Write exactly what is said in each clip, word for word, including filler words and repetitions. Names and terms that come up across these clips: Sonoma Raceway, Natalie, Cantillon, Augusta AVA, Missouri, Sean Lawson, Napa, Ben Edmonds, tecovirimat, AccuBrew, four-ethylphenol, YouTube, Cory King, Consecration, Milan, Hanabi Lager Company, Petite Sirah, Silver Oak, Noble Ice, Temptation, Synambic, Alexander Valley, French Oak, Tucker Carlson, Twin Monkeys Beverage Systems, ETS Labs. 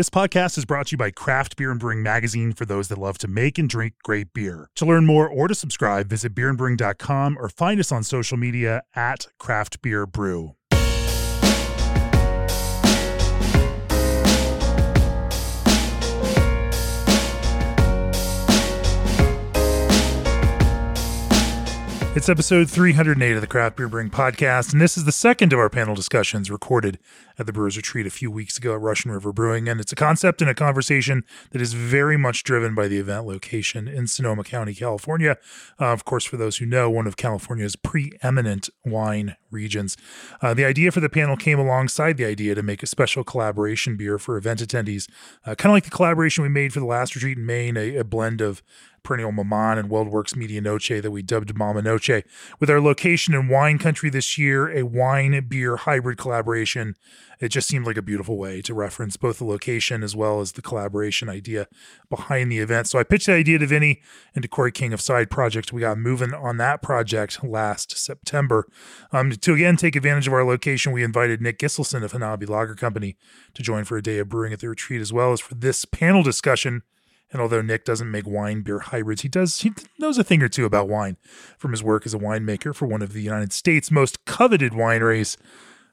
This podcast is brought to you by Craft Beer and Brewing Magazine for those that love to make and drink great beer. To learn more or to subscribe, visit beer and brewing dot com or find us on social media at Craft Beer Brew. It's episode three hundred eight of the Craft Beer Brewing Podcast, and this is the second of our panel discussions recorded at the Brewers Retreat a few weeks ago at Russian River Brewing, and it's a concept and a conversation that is very much driven by the event location in Sonoma County, California. Uh, of course, for those who know, one of California's preeminent wine regions. Uh, the idea for the panel came alongside the idea to make a special collaboration beer for event attendees, uh, kind of like the collaboration we made for the last retreat in Maine, a, a blend of Perennial Maman and Weldworks Media Noche that we dubbed Mama Noche. With our location in wine country this year, a wine-beer hybrid collaboration, it just seemed like a beautiful way to reference both the location as well as the collaboration idea behind the event. So I pitched the idea to Vinnie and to Cory King of Side Project. We got moving on that project last September. Um, to again take advantage of our location, we invited Nick Gislason of Hanabi Lager Company to join for a day of brewing at the retreat, as well as for this panel discussion. And although Nick doesn't make wine beer hybrids, he does he knows a thing or two about wine from his work as a winemaker for one of the United States' most coveted wineries.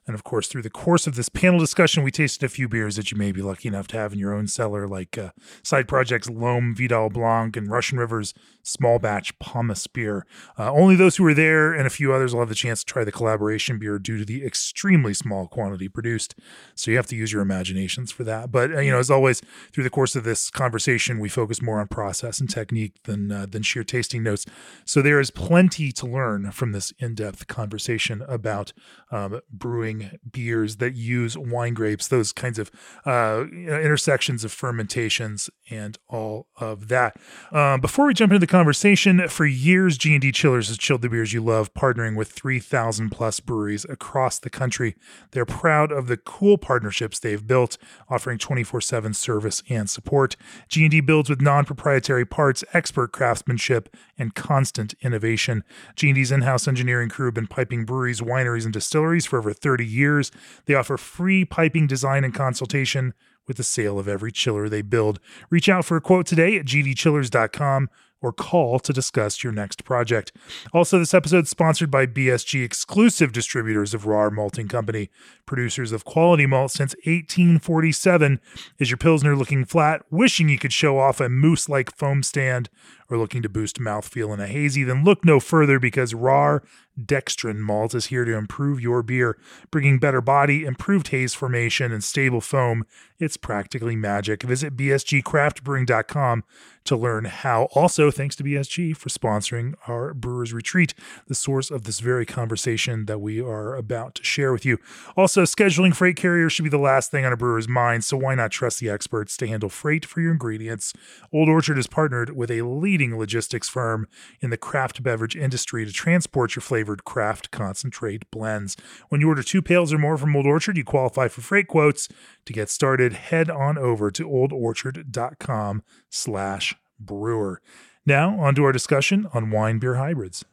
And of course, through the course of this panel discussion, we tasted a few beers that you may be lucky enough to have in your own cellar, like uh, Side Project's Loam Vidal Blanc and Russian River's small batch Pomace beer. Uh, only those who were there and a few others will have the chance to try the collaboration beer due to the extremely small quantity produced. So you have to use your imaginations for that. But, uh, you know, as always, through the course of this conversation, we focus more on process and technique than, uh, than sheer tasting notes. So there is plenty to learn from this in-depth conversation about um, brewing beers that use wine grapes, those kinds of uh, intersections of fermentations and all of that. Um, before we jump into the conversation, for years, G and D Chillers has chilled the beers you love, partnering with three thousand plus breweries across the country. They're proud of the cool partnerships they've built, offering twenty-four seven service and support. G and D builds with non-proprietary parts, expert craftsmanship, and constant innovation. G and D's in-house engineering crew have been piping breweries, wineries, and distilleries for over thirty years. They offer free piping design and consultation with the sale of every chiller they build. Reach out for a quote today at G D chillers dot com or call to discuss your next project. Also, this episode is sponsored by B S G, exclusive distributors of Rahr Malting Company, producers of quality malt since eighteen forty-seven. Is your Pilsner looking flat, wishing you could show off a moose-like foam stand, or looking to boost mouthfeel in a hazy? Then look no further, because Rahr Dextrin Malt is here to improve your beer, bringing better body, improved haze formation, and stable foam. It's practically magic. Visit B S G craft brewing dot com to learn how. Also, thanks to B S G for sponsoring our Brewers Retreat, the source of this very conversation that we are about to share with you. Also, scheduling freight carriers should be the last thing on a brewer's mind, so why not trust the experts to handle freight for your ingredients? Old Orchard is partnered with a leading logistics firm in the craft beverage industry to transport your flavor craft concentrate blends. When you order two pails or more from Old Orchard, you qualify for freight quotes. To get started, head on over to old orchard dot com slash brewer. Now, on to our discussion on wine beer hybrids.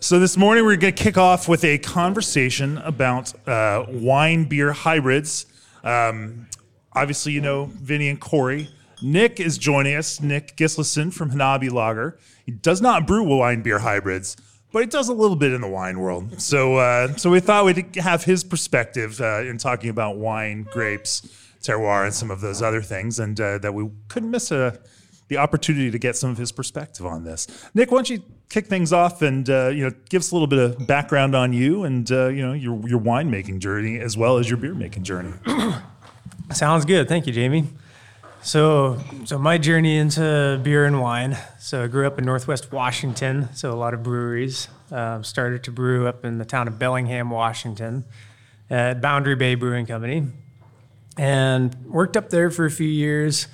So this morning, we're going to kick off with a conversation about uh, wine beer hybrids. Um, obviously, you know Vinnie and Cory. Nick is joining us, Nick Gislason from Hanabi Lager. He does not brew wine beer hybrids, but it does a little bit in the wine world. So uh, so we thought we'd have his perspective uh, in talking about wine, grapes, terroir, and some of those other things, and uh, that we couldn't miss a, the opportunity to get some of his perspective on this. Nick, why don't you kick things off and uh, you know give us a little bit of background on you and uh, you know your, your winemaking journey as well as your beer-making journey. Sounds good. Thank you, Jamie. So, so my journey into beer and wine. So I grew up in Northwest Washington. So a lot of breweries. Um, started to brew up in the town of Bellingham, Washington, at Boundary Bay Brewing Company, and worked up there for a few years,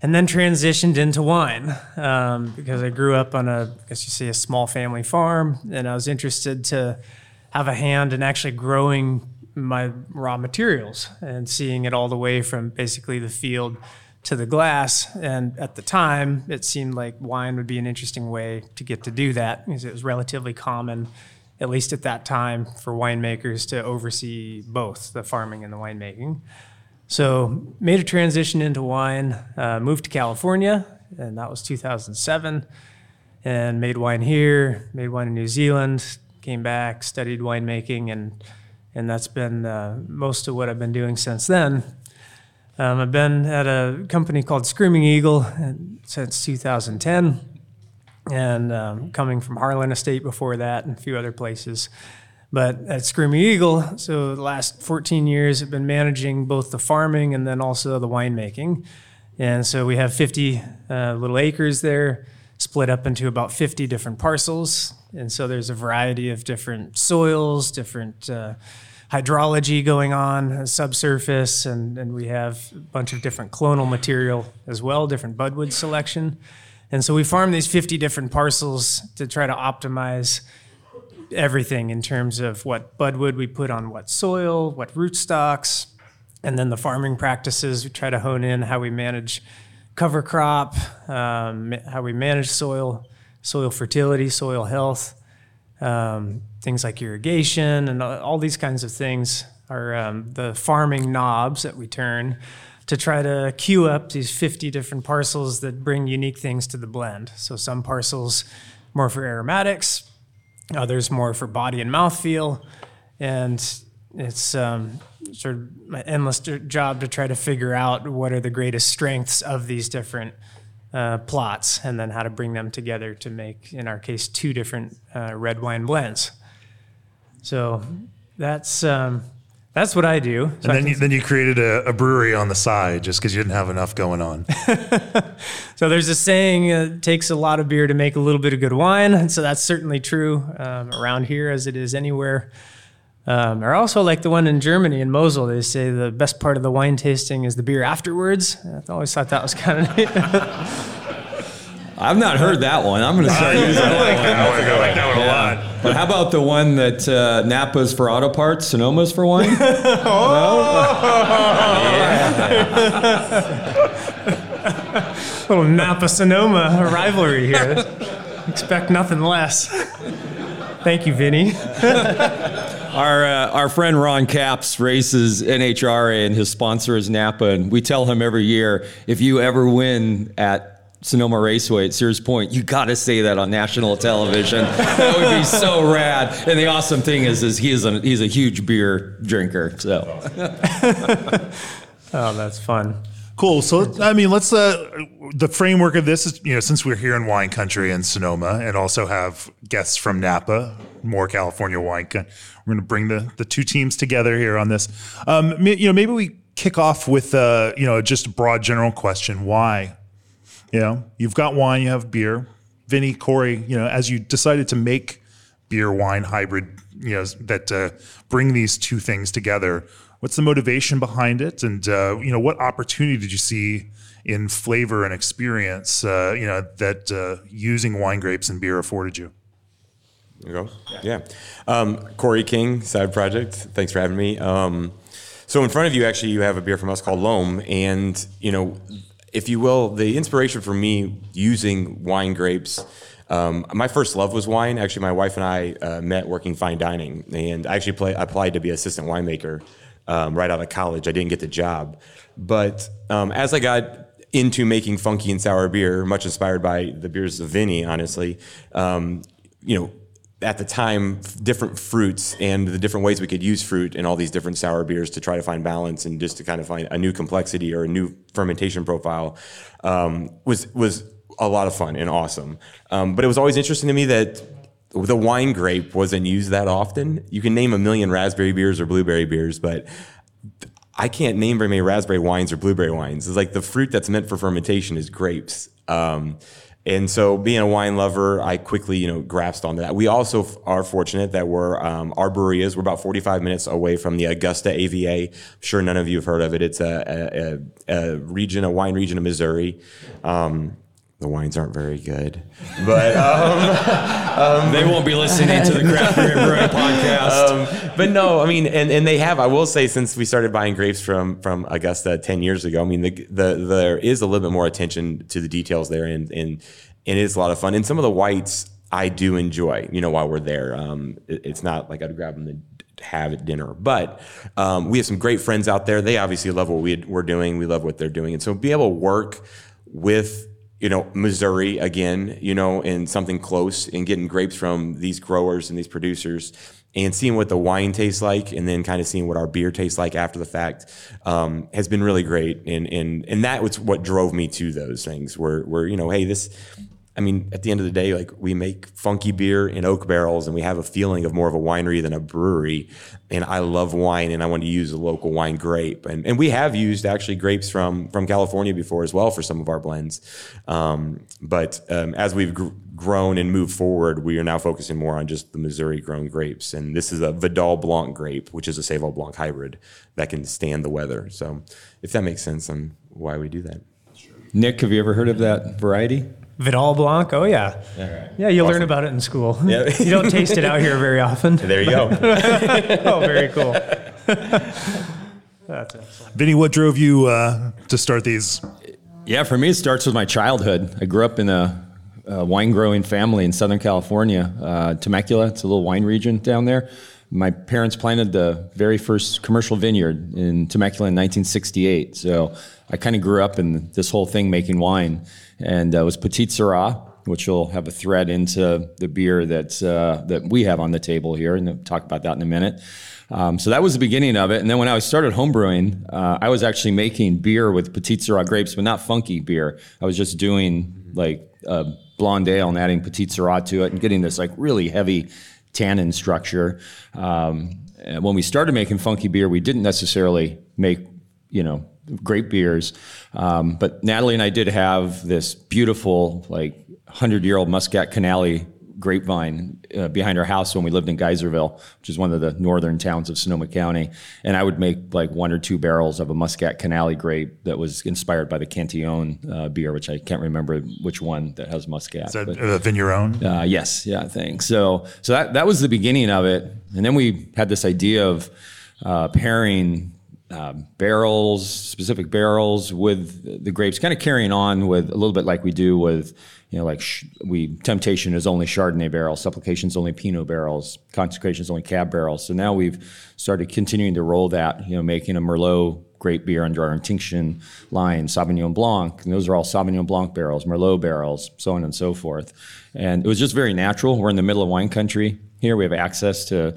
and then transitioned into wine um, because I grew up on a, I guess you say, a small family farm, and I was interested to have a hand in actually growing my raw materials and seeing it all the way from basically the field to the glass. And at the time, it seemed like wine would be an interesting way to get to do that, because it was relatively common, at least at that time, for winemakers to oversee both the farming and the winemaking. So made a transition into wine, uh, moved to California, and that was two thousand seven, and made wine here, made wine in New Zealand, came back, studied winemaking, and and that's been uh, most of what I've been doing since then. Um, I've been at a company called Screaming Eagle since two thousand ten, and um, coming from Harlan Estate before that and a few other places. But at Screaming Eagle, so the last fourteen years, I've been managing both the farming and then also the winemaking. And so we have fifty uh, little acres there, split up into about fifty different parcels. And so there's a variety of different soils, different uh, hydrology going on, subsurface, and, and we have a bunch of different clonal material as well, different budwood selection. And so we farm these fifty different parcels to try to optimize everything in terms of what budwood we put on what soil, what rootstocks, and then the farming practices. We try to hone in how we manage cover crop, um, how we manage soil, soil fertility, soil health, um, things like irrigation, and all these kinds of things are um, the farming knobs that we turn to try to queue up these fifty different parcels that bring unique things to the blend. So some parcels more for aromatics, others more for body and mouthfeel, and it's um, sort of my endless job to try to figure out what are the greatest strengths of these different uh, plots, and then how to bring them together to make, in our case, two different uh, red wine blends. So that's um, that's what I do. So and then, can... you, then you created a, a brewery on the side just because you didn't have enough going on. So there's a saying, uh, it takes a lot of beer to make a little bit of good wine, and so that's certainly true um, around here as it is anywhere. Um, or also like the one in Germany, in Mosel, they say the best part of the wine tasting is the beer afterwards. I always thought that was kind of neat. I've not heard that one. I'm going to start using that one. I like that one a lot. But how about the one that uh, Napa's for auto parts, Sonoma's for wine? Oh! Yeah. Little Napa-Sonoma rivalry here. Expect nothing less. Thank you, Vinny. Our uh, our friend Ron Capps races N H R A, and his sponsor is Napa. And we tell him every year, if you ever win at Sonoma Raceway at Sears Point, you got to say that on national television. That would be so rad. And the awesome thing is, is he is a, he's a huge beer drinker. So, oh, that's fun. Cool. So, I mean, let's, uh, the framework of this is, you know, since we're here in wine country in Sonoma and also have guests from Napa, more California wine, we're going to bring the, the two teams together here on this. Um, you know, maybe we kick off with, uh, you know, just a broad general question. Why? You know, you've got wine, you have beer. Vinnie, Cory, you know, as you decided to make beer, wine, hybrid, you know, that uh, bring these two things together, what's the motivation behind it? And, uh, you know, what opportunity did you see in flavor and experience, uh, you know, that uh, using wine grapes and beer afforded you? There you go. Yeah. yeah. Um, Cory King, Side Project. Thanks for having me. Um, so in front of you, actually, you have a beer from us called Loam. And, you know, if you will, the inspiration for me using wine grapes, Um, my first love was wine. Actually, my wife and I uh, met working fine dining. And I actually play, I applied to be assistant winemaker. Um, right out of college, I didn't get the job. But um, as I got into making funky and sour beer, much inspired by the beers of Vinny, honestly, um, you know, at the time, different fruits and the different ways we could use fruit in all these different sour beers to try to find balance and just to kind of find a new complexity or a new fermentation profile um, was was a lot of fun and awesome. Um, but it was always interesting to me that the wine grape wasn't used that often. You can name a million raspberry beers or blueberry beers, but I can't name very many raspberry wines or blueberry wines. It's like the fruit that's meant for fermentation is grapes. Um, and so being a wine lover, I quickly, you know, grasped onto that. We also f- are fortunate that we're, um, our brewery is, we're about forty-five minutes away from the Augusta A V A. I'm sure none of you have heard of it. It's a, a, a region, a wine region of Missouri. Um, The wines aren't very good, but um, um, they won't be listening to the Craft Beer and Brewing podcast. Um, but no, I mean, and, and they have. I will say, since we started buying grapes from from Augusta ten years ago, I mean, the, the there is a little bit more attention to the details there, and and and it is a lot of fun. And some of the whites I do enjoy, you know, while we're there. Um, it, it's not like I'd grab them and have at dinner. But um, we have some great friends out there. They obviously love what we, we're doing. We love what they're doing. And so be able to work with, you know, Missouri again, you know, and something close and getting grapes from these growers and these producers and seeing what the wine tastes like and then kind of seeing what our beer tastes like after the fact um, has been really great. And and and that was what drove me to those things where, where, you know, hey, this... I mean, at the end of the day, like we make funky beer in oak barrels and we have a feeling of more of a winery than a brewery. And I love wine and I want to use a local wine grape. And and we have used actually grapes from from California before as well for some of our blends. Um, but um, as we've gr- grown and moved forward, we are now focusing more on just the Missouri grown grapes. And this is a Vidal Blanc grape, which is a Sauvignon Blanc hybrid that can stand the weather. So if that makes sense on why we do that. Nick, have you ever heard of that variety? Vidal Blanc, oh yeah. Right. Yeah, you awesome. Learn about it in school. Yeah. You don't taste it out here very often. There you go. Oh, very cool. That's excellent. Vinny, what drove you uh, to start these? Yeah, for me, it starts with my childhood. I grew up in a, a wine-growing family in Southern California, uh, Temecula. It's a little wine region down there. My parents planted the very first commercial vineyard in Temecula in nineteen sixty-eight. So I kind of grew up in this whole thing making wine. And uh, it was Petite Sirah, which will have a thread into the beer that's, uh, that we have on the table here. And we'll talk about that in a minute. Um, so that was the beginning of it. And then when I started homebrewing, uh, I was actually making beer with Petite Sirah grapes, but not funky beer. I was just doing like uh, blonde ale and adding Petite Sirah to it and getting this like really heavy tannin structure. Um, when we started making funky beer, we didn't necessarily make, you know, great beers. Um, but Natalie and I did have this beautiful, like one hundred year old Muscat Canelli grapevine uh, behind our house when we lived in Geyserville, which is one of the northern towns of Sonoma County. And I would make like one or two barrels of a Muscat Canelli grape that was inspired by the Cantillon uh, beer, which I can't remember which one that has Muscat. Is that but, uh, Vigneron? Uh, yes. Yeah, I think. So, so that, that was the beginning of it. And then we had this idea of uh, pairing Uh, barrels, specific barrels with the grapes, kind of carrying on with a little bit like we do with, you know, like sh- we Temptation is only Chardonnay barrels, Supplication is only Pinot barrels, Consecration is only Cab barrels. So now we've started continuing to roll that, you know, making a Merlot grape beer under our Intinction line, Sauvignon Blanc, and those are all Sauvignon Blanc barrels, Merlot barrels, so on and so forth. And it was just very natural. We're in the middle of wine country here. We have access to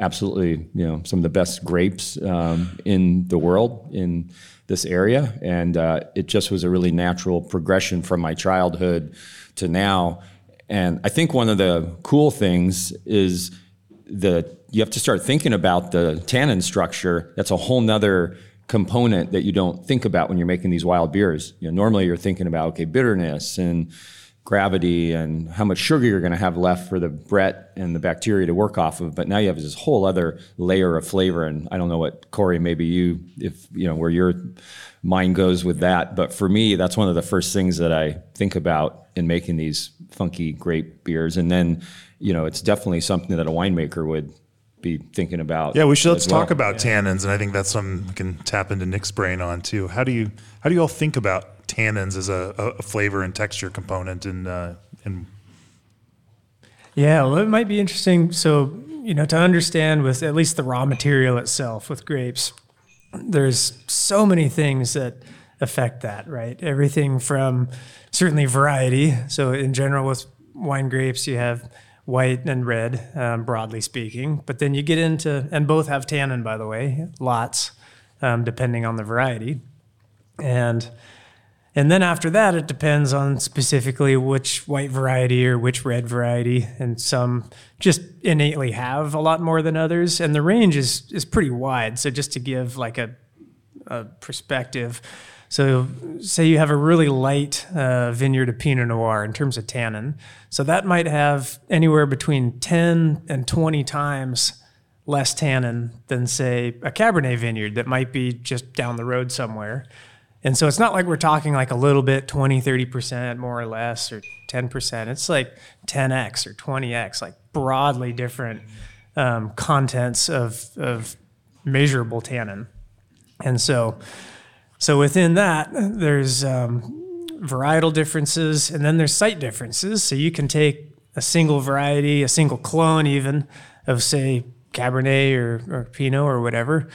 absolutely, you know, some of the best grapes um, in the world in this area. And uh, it just was a really natural progression from my childhood to now. And I think one of the cool things is the you have to start thinking about the tannin structure. That's a whole nother component that you don't think about when you're making these wild beers. You know, normally you're thinking about, okay, bitterness and gravity and how much sugar you're going to have left for the Brett and the bacteria to work off of. But now you have this whole other layer of flavor. And I don't know what, Cory, maybe you, if you know, where your mind goes with that. But for me, that's one of the first things that I think about in making these funky grape beers. And then, you know, it's definitely something that a winemaker would be thinking about. Yeah, we should let's well. talk about yeah. tannins. And I think that's something we can tap into Nick's brain on too. How do you, how do you all think about tannins as a, a flavor and texture component in uh in yeah well, it might be interesting so you know to understand with at least the raw material itself with grapes. There's so many things that affect that, right? Everything from certainly variety. So in general with wine grapes you have white and red, um, broadly speaking, but then you get into, and both have tannin, by the way, lots, um, depending on the variety. And And then after that, it depends on specifically which white variety or which red variety, and some just innately have a lot more than others. And the range is is pretty wide. So just to give like a, a perspective, so say you have a really light uh, vineyard of Pinot Noir in terms of tannin. So that might have anywhere between ten and twenty times less tannin than say a Cabernet vineyard that might be just down the road somewhere. And so it's not like we're talking like a little bit, twenty, thirty percent more or less, or ten percent. It's like ten x or twenty x, like broadly different um, contents of, of measurable tannin. And so so within that, there's um, varietal differences, and then there's site differences. So you can take a single variety, a single clone even, of say Cabernet or, or Pinot or whatever,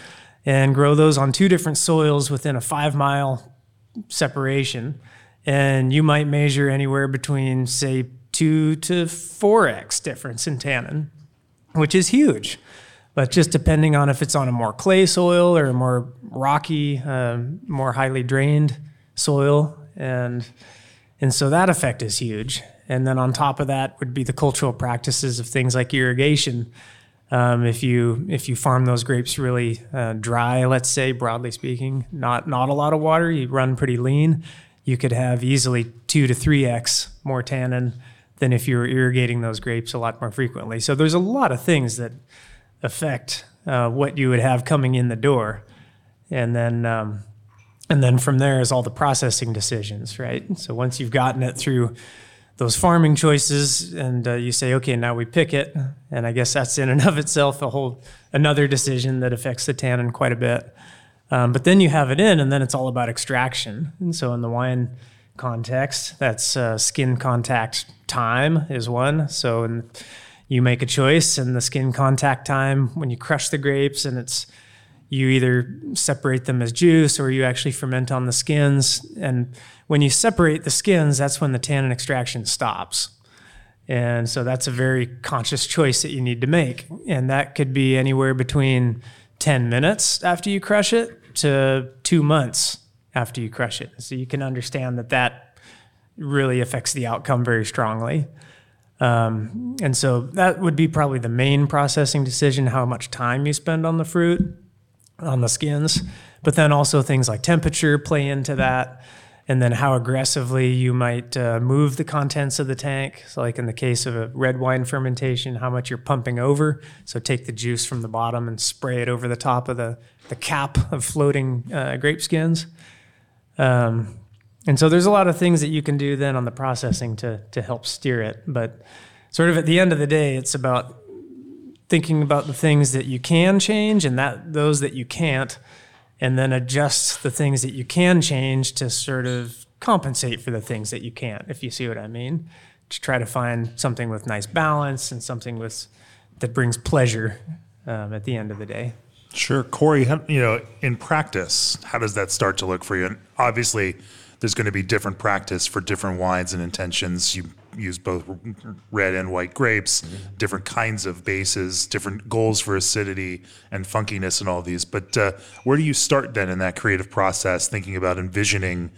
and grow those on two different soils within a five mile separation. And you might measure anywhere between, say, two to four X difference in tannin, which is huge. But just depending on if it's on a more clay soil or a more rocky, um, more highly drained soil. And and so that effect is huge. And then on top of that would be the cultural practices of things like irrigation. Um, if you if you farm those grapes really uh, dry, let's say, broadly speaking, not not a lot of water, you run pretty lean, you could have easily two to three X more tannin than if you were irrigating those grapes a lot more frequently. So there's a lot of things that affect uh, what you would have coming in the door. And then um, and then from there is all the processing decisions, right? So once you've gotten it through those farming choices and uh, you say, okay, now we pick it. And I guess that's in and of itself a whole another decision that affects the tannin quite a bit. Um, but then you have it in, and then it's all about extraction. And so in the wine context, that's uh, skin contact time is one. So in, you make a choice, and the skin contact time, when you crush the grapes, and it's you either separate them as juice or you actually ferment on the skins. And when you separate the skins, that's when the tannin extraction stops. And so that's a very conscious choice that you need to make. And that could be anywhere between ten minutes after you crush it to two months after you crush it. So you can understand that that really affects the outcome very strongly. Um, and so that would be probably the main processing decision, how much time you spend on the fruit, on the skins. But then also things like temperature play into that. And then how aggressively you might uh, move the contents of the tank. So like in the case of a red wine fermentation, how much you're pumping over. So take the juice from the bottom and spray it over the top of the, the cap of floating uh, grape skins. Um, and so there's a lot of things that you can do then on the processing to to help steer it. But sort of at the end of the day, it's about thinking about the things that you can change and that those that you can't, and then adjust the things that you can change to sort of compensate for the things that you can't, if you see what I mean, to try to find something with nice balance and something with that brings pleasure um, at the end of the day. Sure. Cory, how, you know, in practice, how does that start to look for you? And obviously, there's going to be different practice for different wines and intentions. You use both red and white grapes, mm-hmm. different kinds of bases, different goals for acidity and funkiness and all these. But uh, where do you start then in that creative process, thinking about envisioning,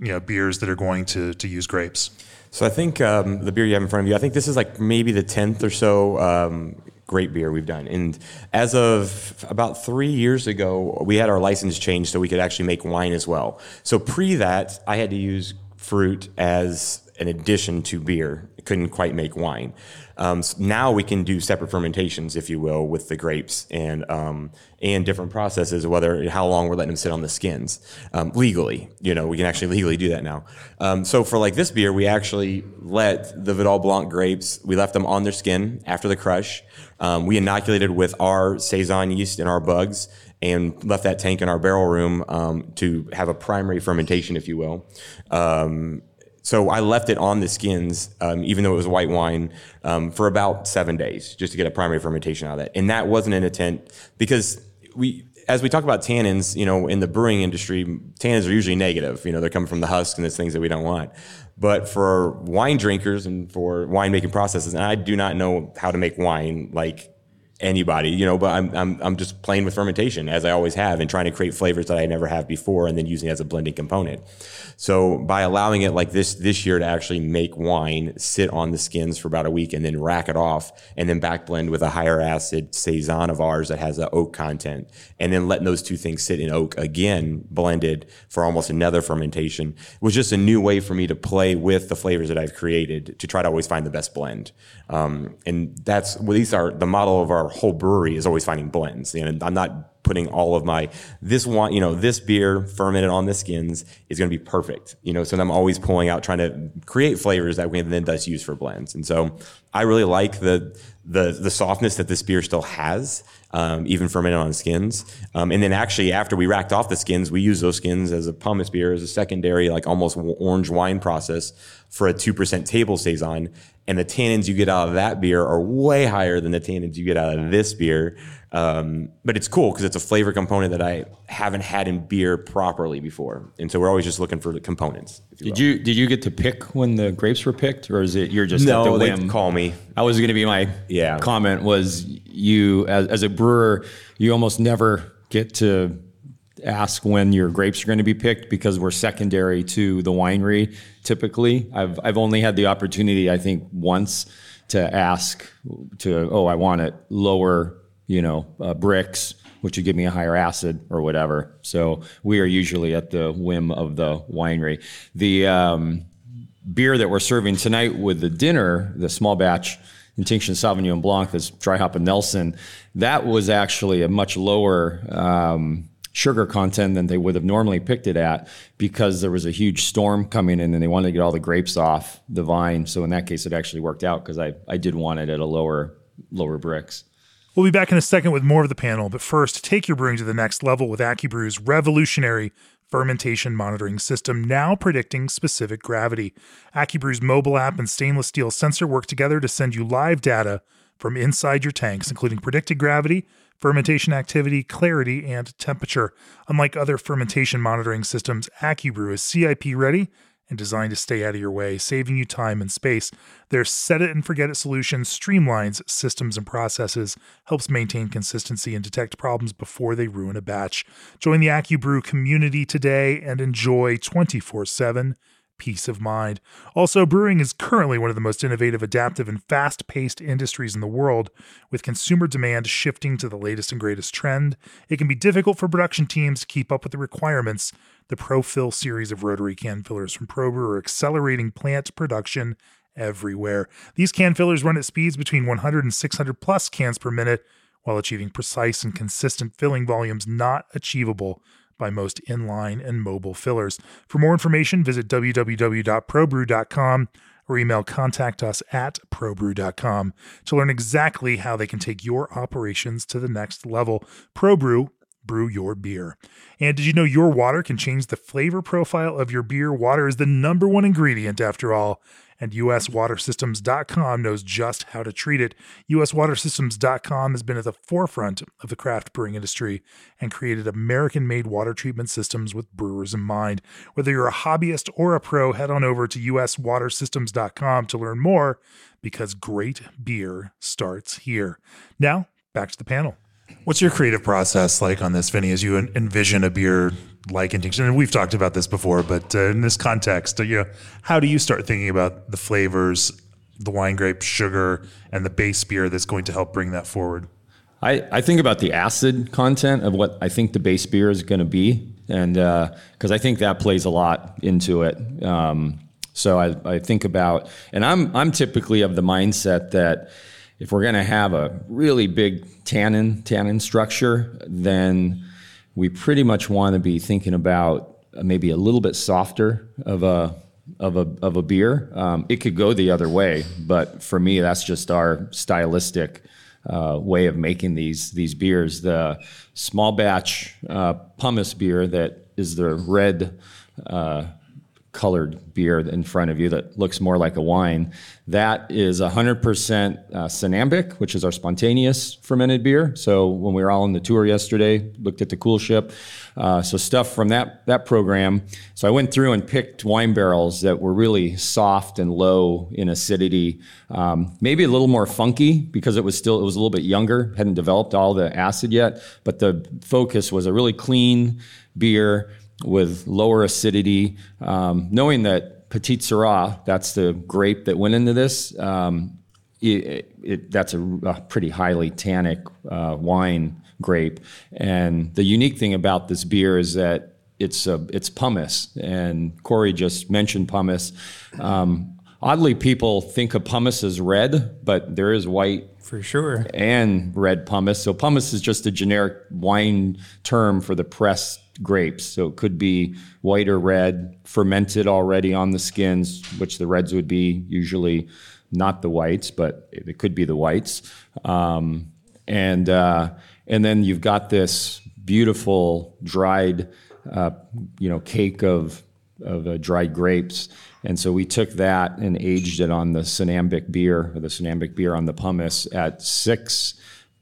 you know, beers that are going to, to use grapes? So I think um, the beer you have in front of you, I think this is like maybe the tenth or so um, great beer we've done. And as of about three years ago, we had our license changed so we could actually make wine as well. So pre that, I had to use fruit as in addition to beer. It couldn't quite make wine. Um, so now we can do separate fermentations, if you will, with the grapes and um, and different processes, whether how long we're letting them sit on the skins um, legally. You know, we can actually legally do that now. Um, so for like this beer, we actually let the Vidal Blanc grapes, we left them on their skin after the crush. Um, we inoculated with our Saison yeast and our bugs, and left that tank in our barrel room um, to have a primary fermentation, if you will. Um, So I left it on the skins, um, even though it was white wine, um, for about seven days just to get a primary fermentation out of that. And that wasn't an intent because we, as we talk about tannins, you know, in the brewing industry, tannins are usually negative. You know, they're coming from the husk and it's things that we don't want. But for wine drinkers and for winemaking processes, and I do not know how to make wine like anybody, you know, but I'm, I'm, I'm just playing with fermentation as I always have and trying to create flavors that I never have before and then using it as a blending component. So by allowing it like this, this year to actually make wine, sit on the skins for about a week and then rack it off and then back blend with a higher acid Saison of ours that has an oak content and then letting those two things sit in oak again, blended for almost another fermentation was just a new way for me to play with the flavors that I've created to try to always find the best blend. Um, and that's, well, these are the model of our whole brewery is always finding blends. And I'm not putting all of my, this wine, you know, this beer fermented on the skins is going to be perfect. You know, so I'm always pulling out, trying to create flavors that we can then thus use for blends. And so I really like the the the softness that this beer still has, um, even fermented on skins. Um, and then actually after we racked off the skins, we use those skins as a pumice beer, as a secondary, like almost orange wine process for a two percent table saison. And the tannins you get out of that beer are way higher than the tannins you get out of this beer. Um, but it's cool because it's a flavor component that I haven't had in beer properly before. And so we're always just looking for the components. If you did will. you did you get to pick when the grapes were picked, or is it you're just no, at the whim? No, they call me. I was going to be my yeah. comment was you as, as a brewer, you almost never get to ask when your grapes are going to be picked because we're secondary to the winery. Typically, I've I've only had the opportunity, I think, once to ask to oh I want it lower, you know, uh, bricks, which would give me a higher acid or whatever. So we are usually at the whim of the winery. The um, beer that we're serving tonight with the dinner, the small batch Intinction Sauvignon Blanc, this dry hop and Nelson, that was actually a much lower Um, sugar content than they would have normally picked it at because there was a huge storm coming in and they wanted to get all the grapes off the vine. So in that case, it actually worked out because I, I did want it at a lower lower bricks. We'll be back in a second with more of the panel, but first, take your brewing to the next level with AccuBrew's revolutionary fermentation monitoring system, now predicting specific gravity. AccuBrew's mobile app and stainless steel sensor work together to send you live data from inside your tanks, including predicted gravity, fermentation activity, clarity, and temperature. Unlike other fermentation monitoring systems, AccuBrew is C I P ready and designed to stay out of your way, saving you time and space. Their set-it-and-forget-it solution streamlines systems and processes, helps maintain consistency, and detect problems before they ruin a batch. Join the AccuBrew community today and enjoy twenty-four seven peace of mind. Also, brewing is currently one of the most innovative, adaptive, and fast-paced industries in the world. With consumer demand shifting to the latest and greatest trend, it can be difficult for production teams to keep up with the requirements. The ProFill series of rotary can fillers from ProBrew are accelerating plant production everywhere. These can fillers run at speeds between one hundred and six hundred plus cans per minute while achieving precise and consistent filling volumes not achievable by most inline and mobile fillers. For more information, visit w w w dot pro brew dot com or email contact us at pro brew dot com to learn exactly how they can take your operations to the next level. ProBrew, brew your beer. And did you know your water can change the flavor profile of your beer? Water is the number one ingredient, after all, and U S Water Systems dot com knows just how to treat it. U S Water Systems dot com has been at the forefront of the craft brewing industry and created American-made water treatment systems with brewers in mind. Whether you're a hobbyist or a pro, head on over to U S Water Systems dot com to learn more, because great beer starts here. Now, back to the panel. What's your creative process like on this, Vinny, as you envision a beer like Intinction? And we've talked about this before, but uh, in this context, uh, you know, how do you start thinking about the flavors, the wine grape, sugar, and the base beer that's going to help bring that forward? I, I think about the acid content of what I think the base beer is going to be, and because uh, I think that plays a lot into it. Um, so I, I think about, and I'm I'm typically of the mindset that if we're going to have a really big tannin tannin structure, then we pretty much want to be thinking about maybe a little bit softer of a of a of a beer. Um, it could go the other way, but for me, that's just our stylistic uh, way of making these these beers. The small batch uh, pumice beer that is the red Uh, colored beer in front of you that looks more like a wine, that is one hundred percent uh, Synambic, which is our spontaneous fermented beer. So when we were all on the tour yesterday, looked at the cool ship, uh, so stuff from that that program. So I went through and picked wine barrels that were really soft and low in acidity, um, maybe a little more funky because it was still, it was a little bit younger, hadn't developed all the acid yet, but the focus was a really clean beer with lower acidity, um, knowing that Petite Sirah, that's the grape that went into this, um, it, it, that's a, a pretty highly tannic uh, wine grape. And the unique thing about this beer is that it's a, it's pumice. And Cory just mentioned pumice. Um, Oddly, people think of pumice as red, but there is white. For sure. And red pumice. So pumice is just a generic wine term for the pressed grapes. So it could be white or red, fermented already on the skins, which the reds would be usually, not the whites, but it could be the whites. Um, and uh, and then you've got this beautiful dried, uh, you know, cake of of uh, dried grapes. And so we took that and aged it on the Synambic beer, or the Synambic beer on the pumice, at six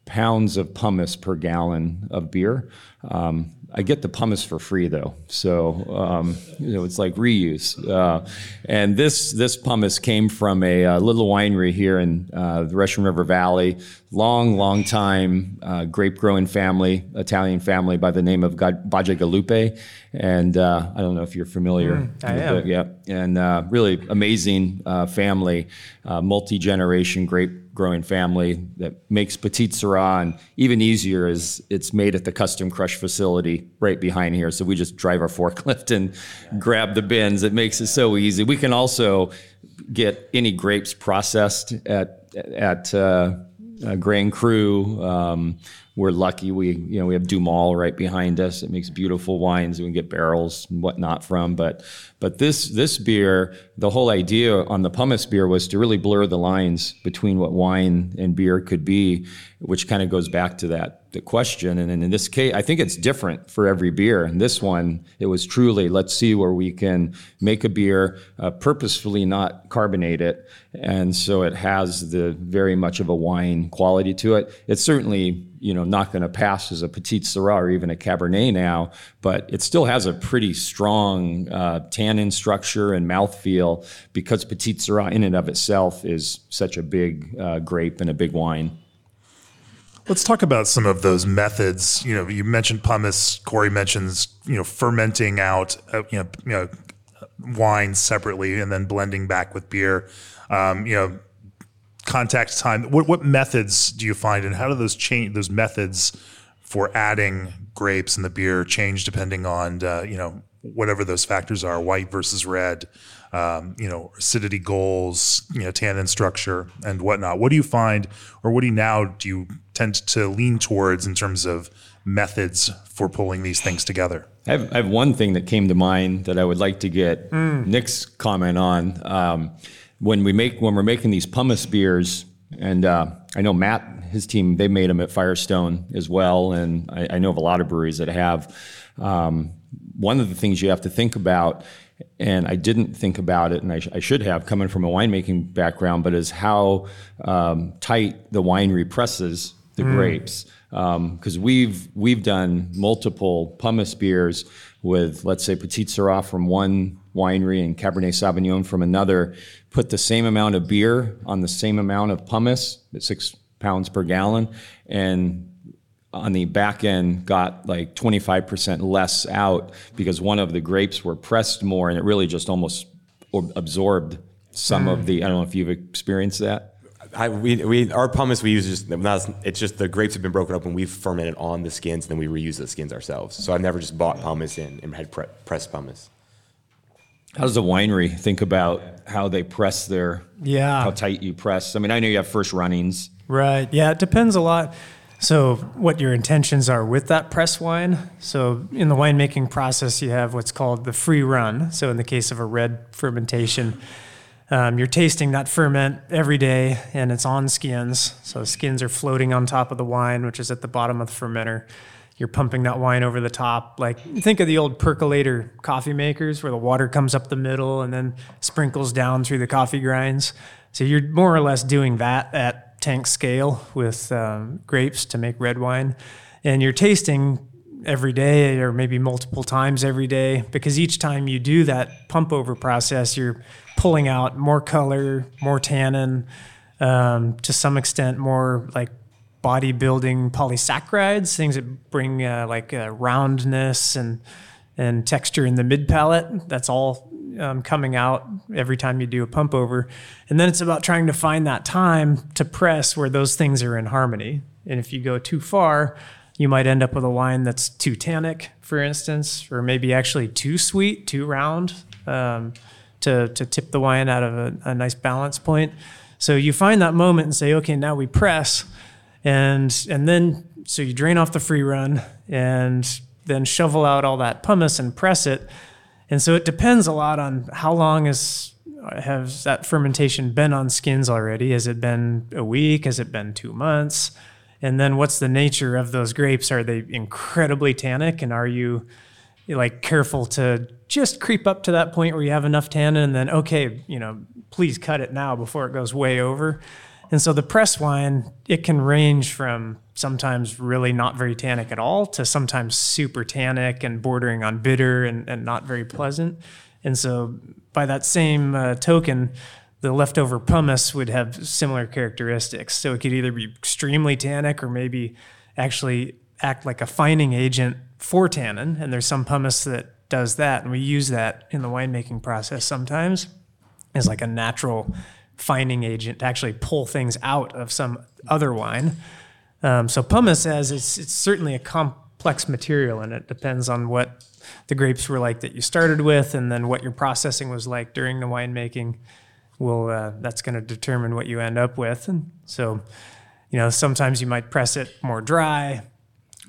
pounds of pumice per gallon of beer. Um, I get the pumice for free, though. So, um, you know, it's like reuse. Uh, and this this pumice came from a, a little winery here in uh, the Russian River Valley. Long, long time uh, grape-growing family, Italian family by the name of God- Bagigalupe. And uh, I don't know if you're familiar. Mm, I am. It, yeah. And uh, really amazing uh, family, uh, multi-generation grape growing family that makes Petite Sirah, and even easier is it's made at the custom crush facility right behind here. So we just drive our forklift and yeah. grab the bins. It makes it so easy. We can also get any grapes processed at at uh, uh, Grand Cru. Um, we're lucky. We you know we have Dumal right behind us. It makes beautiful wines. We can get barrels and whatnot from. But but this this beer, the whole idea on the pumice beer was to really blur the lines between what wine and beer could be, which kind of goes back to that the question. And in this case, I think it's different for every beer. And this one, it was truly, let's see where we can make a beer, uh, purposefully not carbonate it. And so it has the very much of a wine quality to it. It's certainly, you know, not going to pass as a Petite Sirah or even a Cabernet now, but it still has a pretty strong uh, tannin structure and mouthfeel, because Petite Sirah in and of itself is such a big uh, grape and a big wine. Let's talk about some of those methods. You know, you mentioned pumice. Cory mentions, you know, fermenting out, uh, you know, you know, wine separately and then blending back with beer. Um, you know, contact time. What what methods do you find, and how do those change? Those methods for adding grapes in the beer change depending on uh, you know whatever those factors are, white versus red. Um, you know, acidity goals, you know, tannin structure and whatnot. What do you find, or what do you now do you tend to lean towards in terms of methods for pulling these things together? I have, I have one thing that came to mind that I would like to get mm. Nick's comment on. Um, when we make, when we're making these pumice beers, and uh, I know Matt, his team, they made them at Firestone as well. And I, I know of a lot of breweries that have. Um, one of the things you have to think about, and I didn't think about it, and I, sh- I should have, coming from a winemaking background, but is how um, tight the winery presses the mm. grapes. Because um, we've we've done multiple pumice beers with, let's say, Petite Sirah from one winery and Cabernet Sauvignon from another, put the same amount of beer on the same amount of pumice, at six pounds per gallon, and on the back end got like twenty-five percent less out because one of the grapes were pressed more, and it really just almost absorbed some mm. of the, I don't know if you've experienced that. I, we, we, our pumice we use just, not, it's just the grapes have been broken up and we've fermented on the skins and then we reuse the skins ourselves. So I've never just bought pumice in and had pre- pressed pumice. How does the winery think about how they press their, yeah. how tight you press? I mean, I know you have first runnings. Right. Yeah. It depends a lot. So what your intentions are with that press wine. So in the winemaking process, you have what's called the free run. So in the case of a red fermentation, um, you're tasting that ferment every day and it's on skins. So skins are floating on top of the wine, which is at the bottom of the fermenter. You're pumping that wine over the top. Like think of the old percolator coffee makers where the water comes up the middle and then sprinkles down through the coffee grinds. So you're more or less doing that at tank scale with um, grapes to make red wine, and you're tasting every day or maybe multiple times every day, because each time you do that pump over process, you're pulling out more color, more tannin, um, to some extent more like bodybuilding polysaccharides, things that bring uh, like uh, roundness and and texture in the mid palate. That's all Um, coming out every time you do a pump over. And then it's about trying to find that time to press where those things are in harmony. And if you go too far, you might end up with a wine that's too tannic, for instance, or maybe actually too sweet, too round, um, to to tip the wine out of a, a nice balance point. So you find that moment and say, okay, now we press, and and then so you drain off the free run and then shovel out all that pumice and press it. And so it depends a lot on how long is has that fermentation been on skins already. Has it been a week? Has it been two months? And then what's the nature of those grapes? Are they incredibly tannic? And are you like careful to just creep up to that point where you have enough tannin and then, okay, you know, please cut it now before it goes way over. And so the press wine, it can range from sometimes really not very tannic at all to sometimes super tannic and bordering on bitter and, and not very pleasant. And so by that same uh, token, the leftover pumice would have similar characteristics. So it could either be extremely tannic or maybe actually act like a fining agent for tannin. And there's some pumice that does that. And we use that in the winemaking process sometimes as like a natural fining agent to actually pull things out of some other wine. Um, so pumice has, it's, it's certainly a complex material, and it depends on what the grapes were like that you started with and then what your processing was like during the winemaking. Well, uh, that's going to determine what you end up with. And so, you know, sometimes you might press it more dry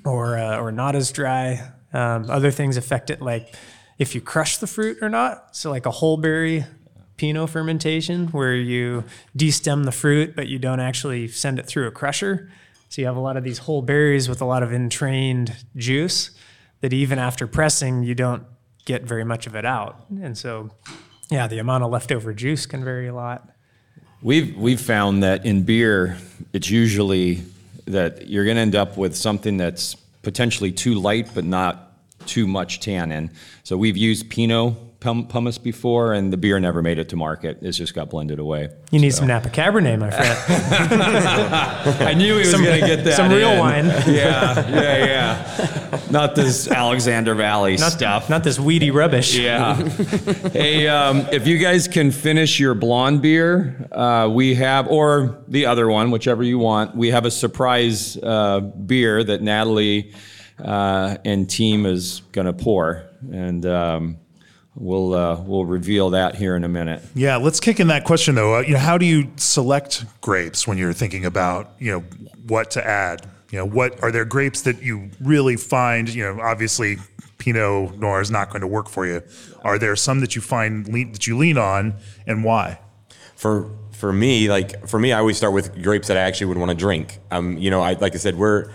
or uh, or not as dry. Um, other things affect it, like if you crush the fruit or not. So like a whole berry Pinot fermentation where you destem the fruit, but you don't actually send it through a crusher. So you have a lot of these whole berries with a lot of entrained juice that even after pressing, you don't get very much of it out. And so... yeah, the amount of leftover juice can vary a lot. We've we've found that in beer, it's usually that you're going to end up with something that's potentially too light, but not too much tannin. So we've used Pinot pum- pumice before, and the beer never made it to market. It just got blended away. You need so. some Napa Cabernet, my friend. I knew he was going to get that. Some real in. wine. Yeah, yeah, yeah. Not this Alexander Valley not, stuff. Not this weedy rubbish. Yeah. Hey, um, if you guys can finish your blonde beer, uh, we have, or the other one, whichever you want, we have a surprise uh, beer that Natalie uh, and team is going to pour. And... Um, We'll uh, we'll reveal that here in a minute. Yeah, let's kick in that question though. Uh, you know, how do you select grapes when you're thinking about, you know, what to add? You know, what are there grapes that you really find? You know, obviously Pinot Noir is not going to work for you. Are there some that you find lean, that you lean on, and why? For for me, like for me, I always start with grapes that I actually would want to drink. Um, you know, I like I said, we're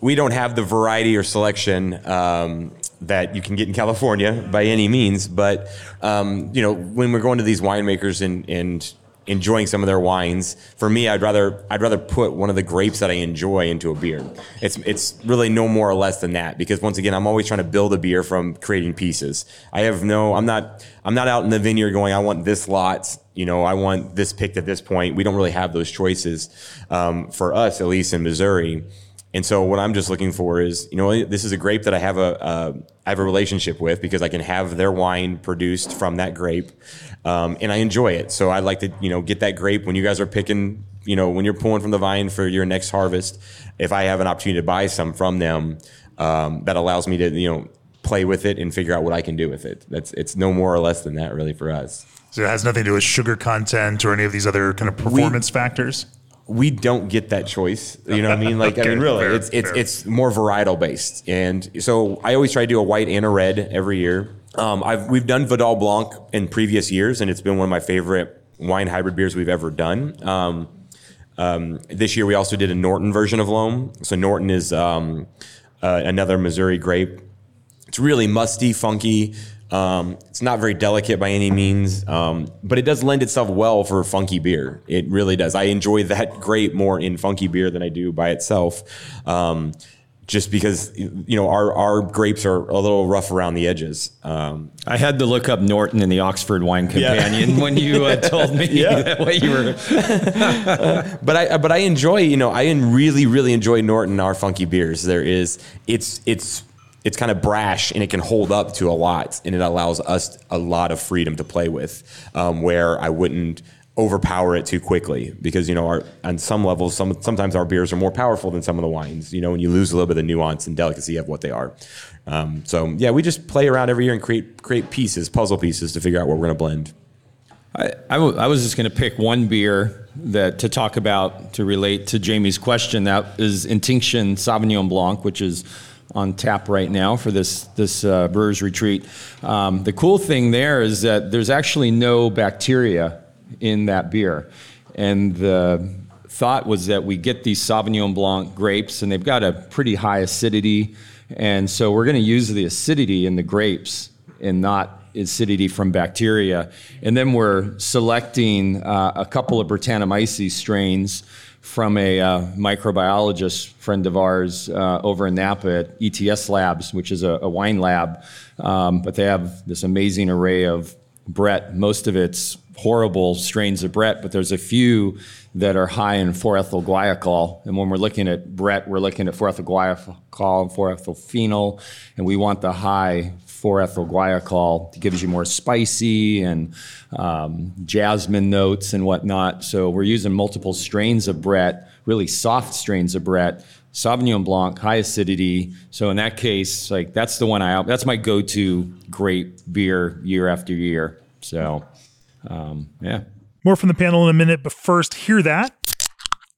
we don't have the variety or selection. Um, that you can get in California by any means. But, um, you know, when we're going to these winemakers and, and enjoying some of their wines, for me, I'd rather I'd rather put one of the grapes that I enjoy into a beer. It's it's really no more or less than that, because once again, I'm always trying to build a beer from creating pieces. I have no, I'm not, I'm not out in the vineyard going, I want this lot, you know, I want this picked at this point. We don't really have those choices um, for us, at least in Missouri. And so what I'm just looking for is, you know, this is a grape that I have a uh, I have a relationship with, because I can have their wine produced from that grape, um, and I enjoy it. So I like to, you know, get that grape when you guys are picking, you know, when you're pulling from the vine for your next harvest. If I have an opportunity to buy some from them, um, that allows me to, you know, play with it and figure out what I can do with it. That's it's no more or less than that, really, for us. So it has nothing to do with sugar content or any of these other kind of performance we, factors? We don't get that choice. You know what I mean? Like, okay, I mean, really, fair, it's it's fair. It's more varietal based. And so I always try to do a white and a red every year. Um, I've We've done Vidal Blanc in previous years, and it's been one of my favorite wine hybrid beers we've ever done. Um, um, this year, we also did a Norton version of Loam. So Norton is um, uh, another Missouri grape. It's really musty, funky. Um, it's not very delicate by any means, um, but it does lend itself well for funky beer. It really does. I enjoy that grape more in funky beer than I do by itself, um, just because, you know, our, our grapes are a little rough around the edges. Um, I had to look up Norton in the Oxford Wine Companion yeah. when you uh, told me yeah. that way you were. uh, but I but I enjoy, you know, I really, really enjoy Norton, our funky beers. There is, it's, it's. It's kind of brash, and it can hold up to a lot, and it allows us a lot of freedom to play with, um, where I wouldn't overpower it too quickly, because, you know, our, on some levels, some, sometimes our beers are more powerful than some of the wines, you know, and you lose a little bit of the nuance and delicacy of what they are. Um, so yeah, we just play around every year and create, create pieces, puzzle pieces to figure out what we're going to blend. I, I, w- I was just going to pick one beer that to talk about to relate to Jamie's question. That is Intinction Sauvignon Blanc, which is on tap right now for this this uh, Brewers Retreat. Um, the cool thing there is that there's actually no bacteria in that beer, and the thought was that we get these Sauvignon Blanc grapes, and they've got a pretty high acidity, and so we're going to use the acidity in the grapes and not acidity from bacteria. And then we're selecting uh, a couple of Brettanomyces strains from a uh, microbiologist friend of ours uh, over in Napa at E T S Labs, which is a, a wine lab. Um, but they have this amazing array of Brett. Most of it's horrible strains of Brett, but there's a few that are high in four-ethylguaiacol. And when we're looking at Brett, we're looking at four-ethylguaiacol and four-ethylphenol, and we want the high four-ethylguaiacol. It gives you more spicy and um, jasmine notes and whatnot. So we're using multiple strains of Brett, really soft strains of Brett, Sauvignon Blanc, high acidity. So in that case, like that's the one I that's my go-to grape beer year after year. So um, yeah. More from the panel in a minute, but first, hear that.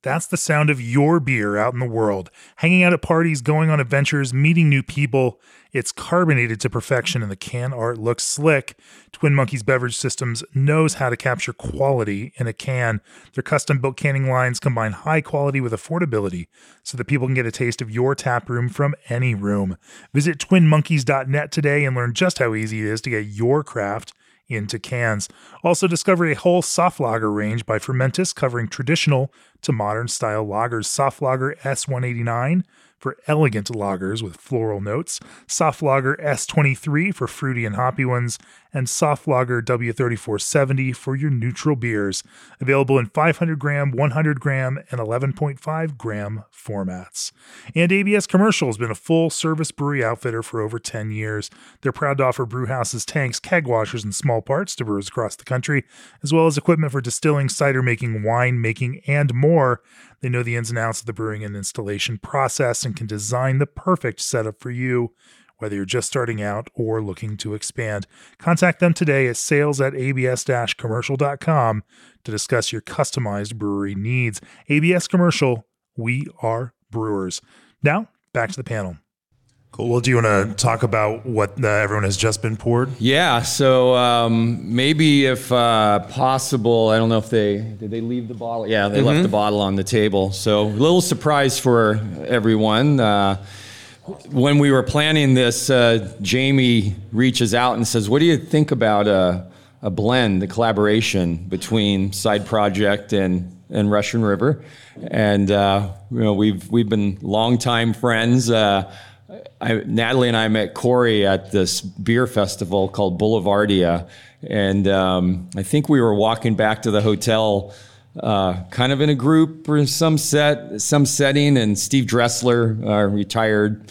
That's the sound of your beer out in the world. Hanging out at parties, going on adventures, meeting new people. It's carbonated to perfection and the can art looks slick. Twin Monkeys Beverage Systems knows how to capture quality in a can. Their custom-built canning lines combine high quality with affordability so that people can get a taste of your tap room from any room. Visit twin monkeys dot net today and learn just how easy it is to get your craft into cans. Also discover a whole soft lager range by Fermentis, covering traditional to modern style lagers. Soft Lager S one eighty-nine for elegant lagers with floral notes, Soft Lager S twenty-three for fruity and hoppy ones, and Soft Lager W thirty-four seventy for your neutral beers. Available in five hundred gram, one hundred gram, and eleven point five gram formats. And A B S Commercial has been a full-service brewery outfitter for over ten years. They're proud to offer brewhouses, tanks, keg washers, and small parts to brewers across the country, as well as equipment for distilling, cider making, wine making, and more. They know the ins and outs of the brewing and installation process and can design the perfect setup for you, whether you're just starting out or looking to expand. Contact them today at sales at abs dash commercial dot com to discuss your customized brewery needs. A B S Commercial, we are brewers. Now, back to the panel. Cool. Well, do you want to talk about what uh, everyone has just been poured? Yeah. So um, maybe if uh, possible, I don't know if they, did they leave the bottle? Yeah, they mm-hmm. left the bottle on the table. So a little surprise for everyone. Uh, when we were planning this, uh, Jamie reaches out and says, what do you think about a, a blend, the collaboration between Side Project and and Russian River? And, uh, you know, we've, we've been longtime friends. Uh, I, Natalie and I met Cory at this beer festival called Boulevardia, and um, I think we were walking back to the hotel uh, kind of in a group or some set, some setting, and Steve Dressler, our retired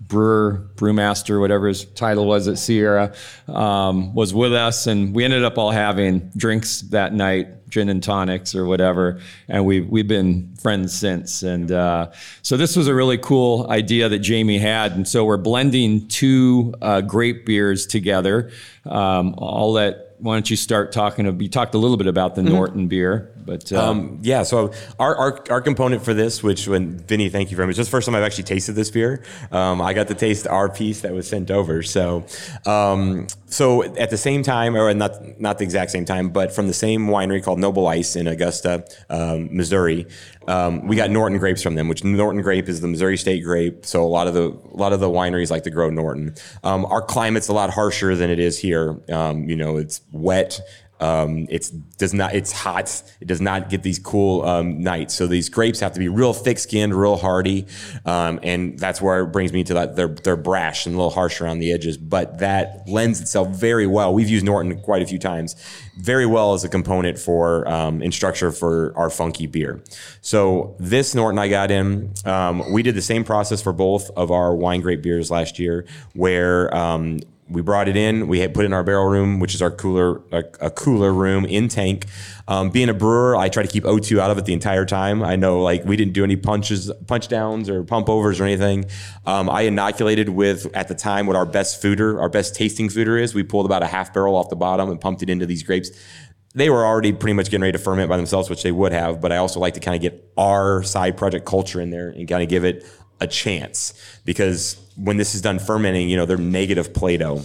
brewer, brewmaster, whatever his title was at Sierra, um, was with us, and we ended up all having drinks that night. Gin and tonics or whatever, and we've we've been friends since. And uh, so this was a really cool idea that Jamie had, and so we're blending two uh, grape beers together. Um, I'll let why don't you start talking? You talked a little bit about the mm-hmm. Norton beer, but uh, um, yeah. So our, our our component for this, which when Vinny, thank you very much. This is the first time I've actually tasted this beer. Um, I got to taste our piece that was sent over. So um, so at the same time, or not not the exact same time, but from the same winery called Noble Ice in Augusta, um, Missouri. Um, we got Norton grapes from them, which Norton grape is the Missouri state grape. So a lot of the a lot of the wineries like to grow Norton. Um, our climate's a lot harsher than it is here. Um, you know, it's wet. Um, it's does not. It's hot. It does not get these cool um, nights. So these grapes have to be real thick-skinned, real hardy, um, and that's where it brings me to that. They're they're brash and a little harsh around the edges, but that lends itself very well. We've used Norton quite a few times, very well as a component for um, in structure for our funky beer. So this Norton I got in. Um, we did the same process for both of our wine grape beers last year, where. Um, we brought it in. We had put it in our barrel room, which is our cooler, a, a cooler room in tank. Um, being a brewer, I try to keep O two out of it the entire time. I know, like, we didn't do any punches, punch downs or pump overs or anything. Um, I inoculated with, at the time, what our best fooder, our best tasting fooder is. We pulled about a half barrel off the bottom and pumped it into these grapes. They were already pretty much getting ready to ferment by themselves, which they would have. But I also like to kind of get our side project culture in there and kind of give it a chance, because when this is done fermenting, you know, they're negative Play-Doh.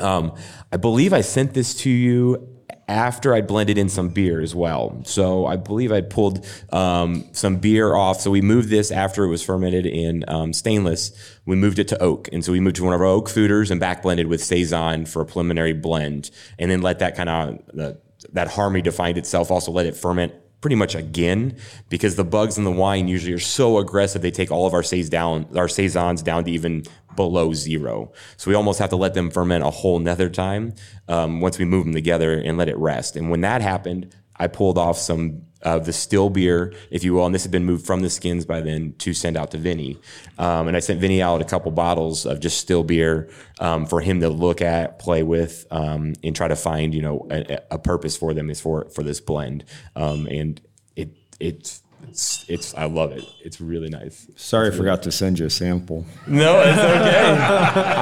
Um, I believe I sent this to you after I blended in some beer as well. So I believe I pulled um, some beer off. So we moved this after it was fermented in um, stainless. We moved it to oak. And so we moved to one of our oak fooders and back blended with Saison for a preliminary blend, and then let that kind of, uh, that harmony defined itself. Also let it ferment pretty much again, because the bugs in the wine usually are so aggressive, they take all of our saisons down, our saisons down to even below zero. So we almost have to let them ferment a whole nother time um, once we move them together and let it rest. And when that happened, I pulled off some of the still beer, if you will, and this had been moved from the skins by then to send out to Vinnie. Um, and I sent Vinnie out a couple bottles of just still beer um, for him to look at, play with, um, and try to find, you know, a, a purpose for them is for for this blend. Um, and it it's It's, it's, I love it. It's really nice. Sorry, really I forgot nice. to send you a sample. No, it's okay.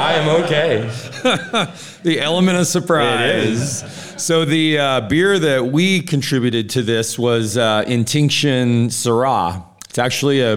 I am okay. The element of surprise. It is. So the uh, beer that we contributed to this was uh, Tinction Syrah. It's actually a,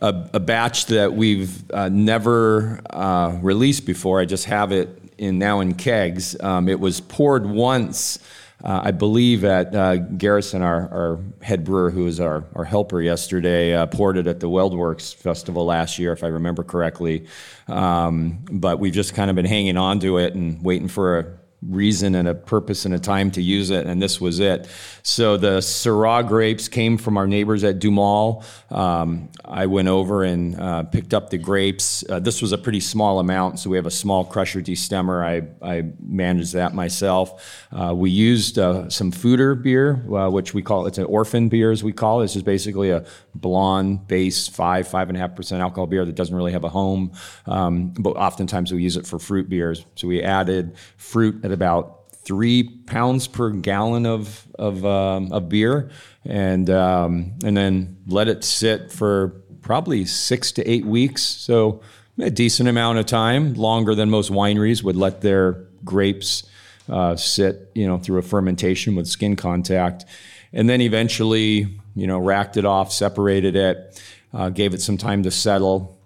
a, a batch that we've uh, never uh, released before. I just have it in now in kegs. Um, it was poured once. Uh, I believe at uh, Garrison, our, our head brewer, who was our, our helper yesterday, uh, poured it at the Weldworks Festival last year, if I remember correctly. Um, but we've just kind of been hanging on to it and waiting for a reason and a purpose and a time to use it, and this was it. So the Syrah grapes came from our neighbors at Dumal. Um, I went over and uh, picked up the grapes. Uh, this was a pretty small amount, so we have a small crusher destemmer. I, I managed that myself. Uh, we used uh, some fooder beer, uh, which we call, it's an orphan beer as we call it. It's just basically a blonde base, five, five and a half percent alcohol beer that doesn't really have a home. Um, but oftentimes we use it for fruit beers. So we added fruit at about three pounds per gallon of of, um, of beer, and um, and then let it sit for probably six to eight weeks. So a decent amount of time, longer than most wineries would let their grapes uh, sit, you know, through a fermentation with skin contact, and then eventually, you know, racked it off, separated it, uh, gave it some time to settle,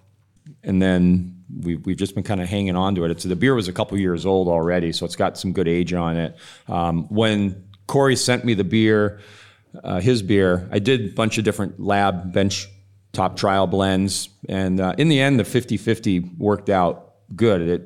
and then We, we've just been kind of hanging on to it. It's, the beer was a couple years old already, so it's got some good age on it. Um, when Cory sent me the beer, uh, his beer, I did a bunch of different lab bench top trial blends. And uh, in the end, the fifty-fifty worked out good. It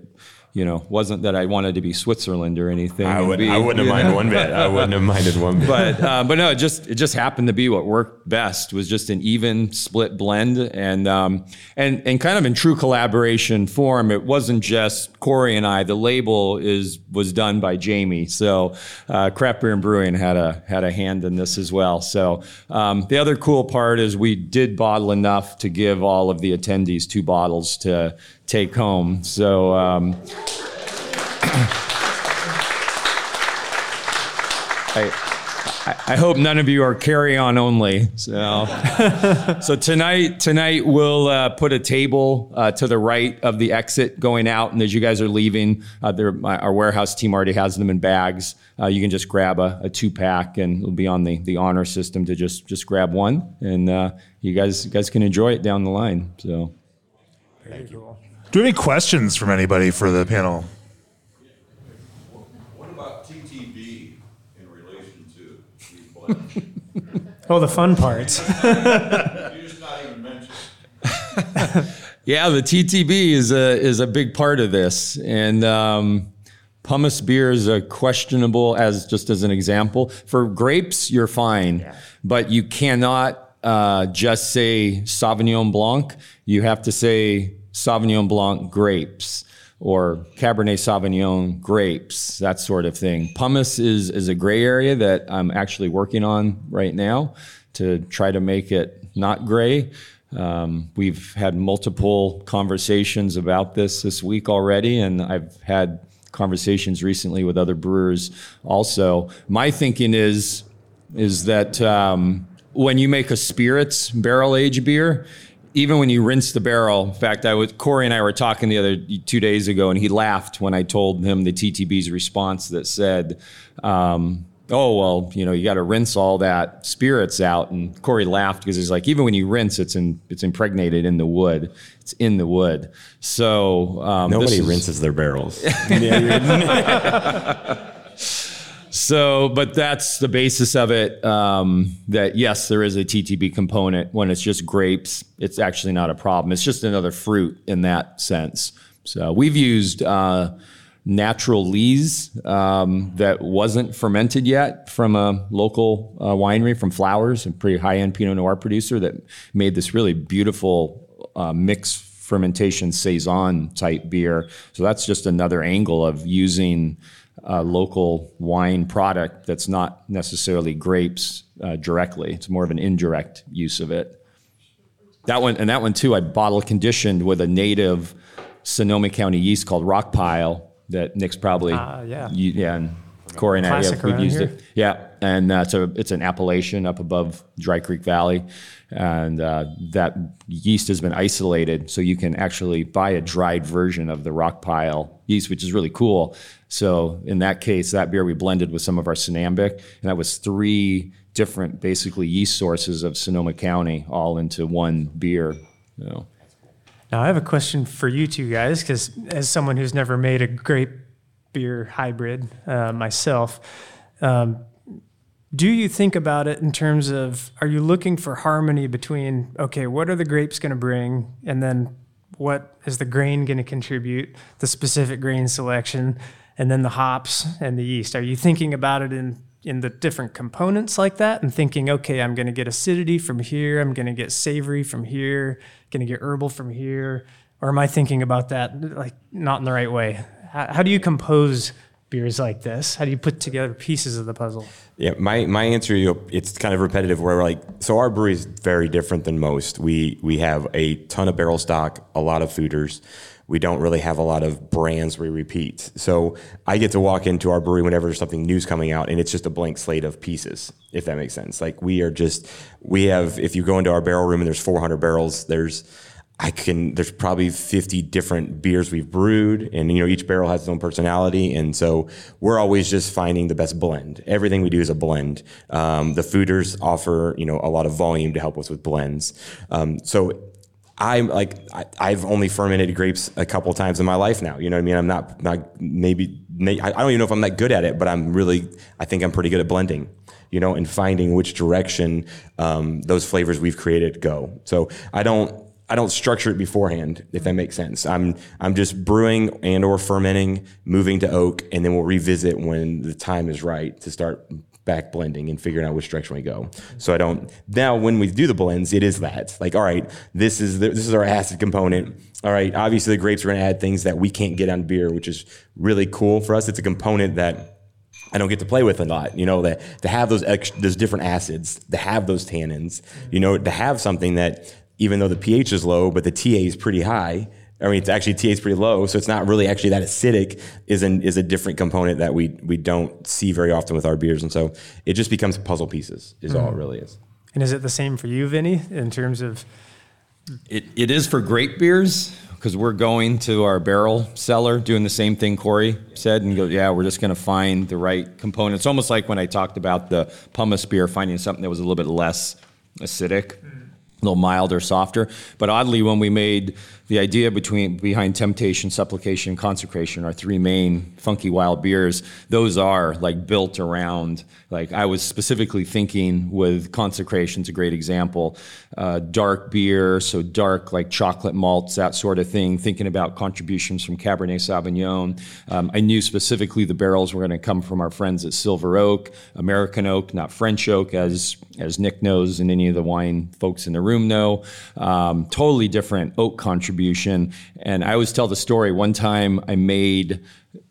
you know, wasn't that I wanted to be Switzerland or anything. I, would, be, I wouldn't have minded one bit. I wouldn't have minded one bit. But uh, but no, it just it just happened to be what worked best, was just an even split blend. And um and and kind of in true collaboration form, it wasn't just Cory and I. The label is was done by Jamie. So uh, Craft Beer and Brewing had a had a hand in this as well. So um, the other cool part is we did bottle enough to give all of the attendees two bottles to take home. So um, I I hope none of you are carry on only. So so tonight tonight we'll uh, put a table uh, to the right of the exit going out, and as you guys are leaving, uh, my, our warehouse team already has them in bags. Uh, you can just grab a, a two pack, and it'll be on the, the honor system to just just grab one, and uh, you guys you guys can enjoy it down the line. So thank you. Do we have any questions from anybody for the panel? What about T T B in relation to these blends? Oh, the fun part. You just not even mentioned. Yeah, the T T B is a is a big part of this, and um, pumice beer is a questionable, as just as an example. For grapes, you're fine, yeah. But you cannot uh, just say Sauvignon Blanc. You have to say Sauvignon Blanc grapes or Cabernet Sauvignon grapes, that sort of thing. Pumice is is a gray area that I'm actually working on right now to try to make it not gray. Um, we've had multiple conversations about this this week already, and I've had conversations recently with other brewers also. My thinking is is that um, when you make a spirits barrel-aged beer, even when you rinse the barrel, in fact, I was, Cory and I were talking the other two days ago, and he laughed when I told him the T T B's response that said, um, oh, well, you know, you got to rinse all that spirits out. And Cory laughed because he's like, even when you rinse, it's in, it's impregnated in the wood. It's in the wood. So um, nobody is... rinses their barrels. So, but that's the basis of it. Um, that yes, there is a T T B component. When it's just grapes, it's actually not a problem. It's just another fruit in that sense. So we've used, uh, natural lees um, that wasn't fermented yet from a local uh, winery from Flowers, a pretty high-end Pinot Noir producer that made this really beautiful uh, mixed fermentation Saison type beer. So that's just another angle of using a local wine product that's not necessarily grapes uh, directly. It's more of an indirect use of it. That one, and that one too, I bottle conditioned with a native Sonoma County yeast called Rockpile. That Nick's probably, uh, yeah. You, yeah, and Cory and I, yeah, we've used here. It. Yeah, and uh, so it's an appellation up above Dry Creek Valley, and uh, that yeast has been isolated, so you can actually buy a dried version of the Rockpile yeast, which is really cool. So in that case, that beer we blended with some of our Synambic, and that was three different, basically, yeast sources of Sonoma County all into one beer, you know. Now, I have a question for you two guys, because as someone who's never made a grape beer hybrid uh, myself, um, do you think about it in terms of, are you looking for harmony between, okay, what are the grapes going to bring, and then what is the grain going to contribute, the specific grain selection, and then the hops and the yeast? Are you thinking about it in in the different components like that and thinking, okay, I'm going to get acidity from here, I'm going to get savory from here, going to get herbal from here? Or am I thinking about that like not in the right way? How, how do you compose beers like this? How do you put together pieces of the puzzle? Yeah, my, my answer, you know, it's kind of repetitive where we're like, so our brewery is very different than most. We, we have a ton of barrel stock, a lot of fooders. We don't really have a lot of brands we repeat. So I get to walk into our brewery whenever there's something new's coming out, and it's just a blank slate of pieces, if that makes sense. Like we are just, we have, if you go into our barrel room and there's four hundred barrels, there's, I can, there's probably fifty different beers we've brewed, and you know, each barrel has its own personality. And so we're always just finding the best blend. Everything we do is a blend. Um, the fooders offer, you know, a lot of volume to help us with blends. Um, so I'm like, I, I've only fermented grapes a couple times in my life now. You know what I mean? I'm not, not maybe, may, I don't even know if I'm that good at it, but I'm really, I think I'm pretty good at blending, you know, and finding which direction um, those flavors we've created go. So I don't, I don't structure it beforehand, if that makes sense. I'm, I'm just brewing and or fermenting, moving to oak, and then we'll revisit when the time is right to start back blending and figuring out which direction we go. So I don't, now when we do the blends, it is that. Like, all right, this is the, this is our acid component. All right, obviously the grapes are gonna add things that we can't get on beer, which is really cool for us. It's a component that I don't get to play with a lot, you know, that to have those extra, those different acids, to have those tannins, you know, to have something that even though the pH is low, but the T A is pretty high. I mean, it's actually T A is pretty low, so it's not really actually that acidic. is an, is a different component that we we don't see very often with our beers, and so it just becomes puzzle pieces. Is mm-hmm. all it really is. And is it the same for you, Vinny, in terms of? It it is for grape beers because we're going to our barrel cellar, doing the same thing Cory said, and go, yeah, we're just going to find the right component. It's almost like when I talked about the pumice beer, finding something that was a little bit less acidic. Mm-hmm. A little milder, softer. But oddly, when we made the idea between behind Temptation, Supplication, and Consecration, our three main funky wild beers, those are like built around, like I was specifically thinking with Consecration's a great example, uh, dark beer, so dark like chocolate malts, that sort of thing, thinking about contributions from Cabernet Sauvignon. Um, I knew specifically the barrels were gonna come from our friends at Silver Oak, American Oak, not French Oak, as as Nick knows and any of the wine folks in the room know, um, totally different oak contribution. And I always tell the story. One time I made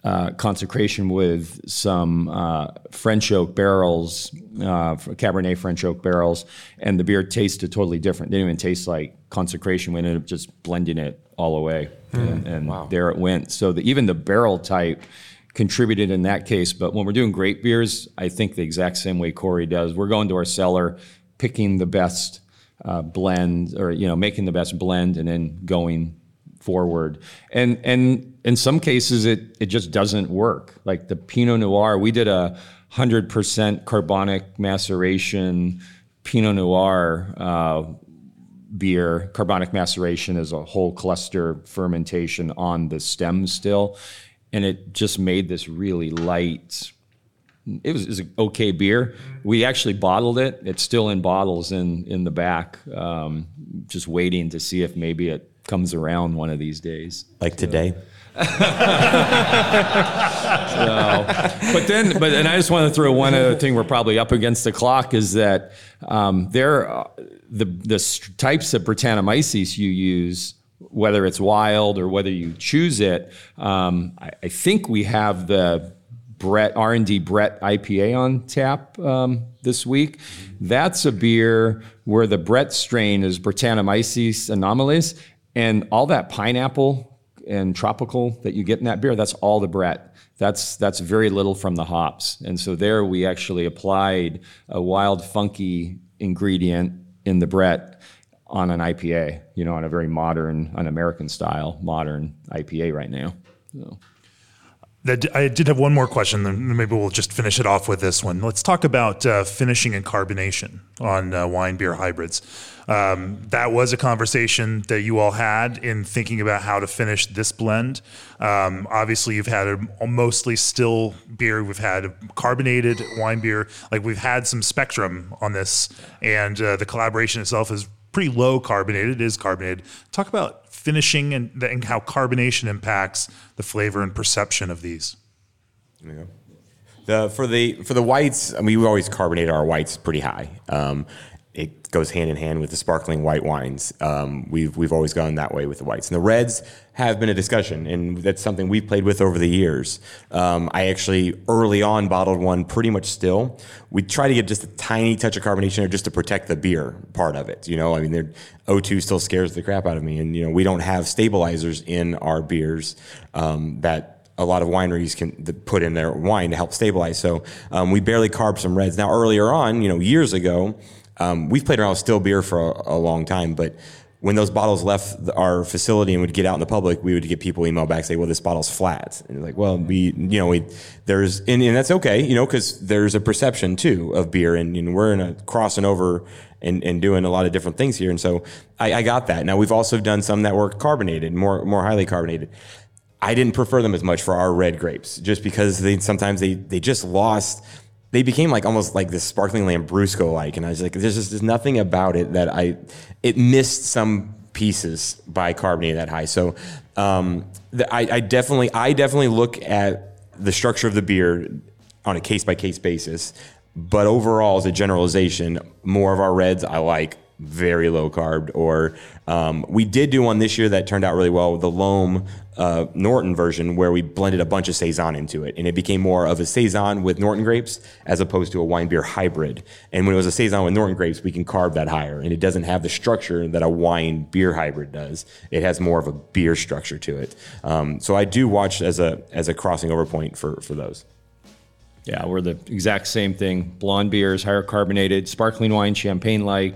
uh, consecration with some uh, French oak barrels, uh, Cabernet French oak barrels, and the beer tasted totally different. It didn't even taste like consecration. We ended up just blending it all away, mm. and, and wow. there it went. So the, even the barrel type contributed in that case. But when we're doing grape beers, I think the exact same way Cory does. We're going to our cellar, picking the best uh, blend, or you know, making the best blend, and then going forward. And and in some cases, it it just doesn't work. Like the Pinot Noir, we did a hundred percent carbonic maceration Pinot Noir uh, beer. Carbonic maceration is a whole cluster fermentation on the stem still. And it just made this really light, it was, it was an okay beer. We actually bottled it. It's still in bottles in, in the back, um, just waiting to see if maybe it comes around one of these days. Like so. Today. so, but then, but and I just want to throw one other thing. We're probably up against the clock is that um, there, uh, the, the types of Brettanomyces you use, whether it's wild or whether you choose it, um, I, I think we have the Brett R and D Brett I P A on tap um, this week. That's a beer where the Brett strain is Brettanomyces anomalies, and all that pineapple and tropical that you get in that beer, that's all the Brett. That's that's very little from the hops. And so there we actually applied a wild funky ingredient in the Brett on an I P A, you know, on a very modern, an American style, modern I P A right now. So. I did have one more question, then maybe we'll just finish it off with this one. Let's talk about uh, finishing and carbonation on uh, wine beer hybrids. Um, that was a conversation that you all had in thinking about how to finish this blend. Um, obviously, you've had a mostly still beer. We've had a carbonated wine beer. Like we've had some spectrum on this, and uh, the collaboration itself is pretty low carbonated. It is carbonated. Talk about finishing and, the, and how carbonation impacts the flavor and perception of these. Yeah. The, for the for the whites, I mean, we always carbonate our whites pretty high. Um, it goes hand in hand with the sparkling white wines. Um, we've we've always gone that way with the whites. And the reds have been a discussion, and that's something we've played with over the years. Um, I actually early on bottled one pretty much still. We try to get just a tiny touch of carbonation or just to protect the beer part of it. You know, I mean, O two still scares the crap out of me, and you know, we don't have stabilizers in our beers um, that a lot of wineries can put in their wine to help stabilize. So um, we barely carb some reds. Now earlier on, you know, years ago, um, we've played around with still beer for a, a long time, but when those bottles left our facility and would get out in the public, we would get people email back say, well, this bottle's flat. And like, well, we, you know, we, there's, and, and that's okay, you know, because there's a perception too of beer, and, and we're in a crossing over and, and doing a lot of different things here. And so I, I got that. Now we've also done some that were carbonated, more, more highly carbonated. I didn't prefer them as much for our red grapes just because they, sometimes they, they just lost, they became like almost like this sparkling Lambrusco like, and I was like, there's just there's nothing about it that I, it missed some pieces by carbonating that high. So um, the, I, I definitely, I definitely look at the structure of the beer on a case by case basis, but overall as a generalization, more of our reds I like very low carb. Or um, we did do one this year that turned out really well with the Loam uh, Norton version where we blended a bunch of Saison into it, and it became more of a Saison with Norton grapes as opposed to a wine beer hybrid. And when it was a Saison with Norton grapes, we can carb that higher, and it doesn't have the structure that a wine beer hybrid does. It has more of a beer structure to it. Um, so I do watch as a as a crossing over point for for those. Yeah, we're the exact same thing. Blonde beers, higher carbonated, sparkling wine, champagne-like.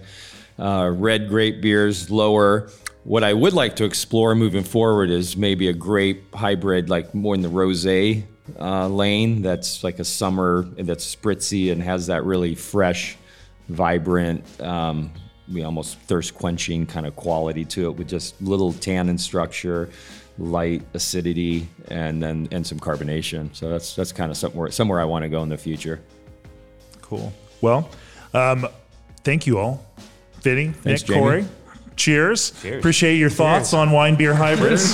Uh, red grape beers lower. What I would like to explore moving forward is maybe a grape hybrid, like more in the rosé uh, lane. That's like a summer that's spritzy and has that really fresh, vibrant, um, you know, almost thirst-quenching kind of quality to it, with just little tannin structure, light acidity, and then and some carbonation. So that's that's kind of somewhere somewhere I want to go in the future. Cool. Well, um, thank you all. Vinnie, Nick, Jamie. Cory, cheers. cheers. Appreciate your thoughts cheers. on wine beer hybrids.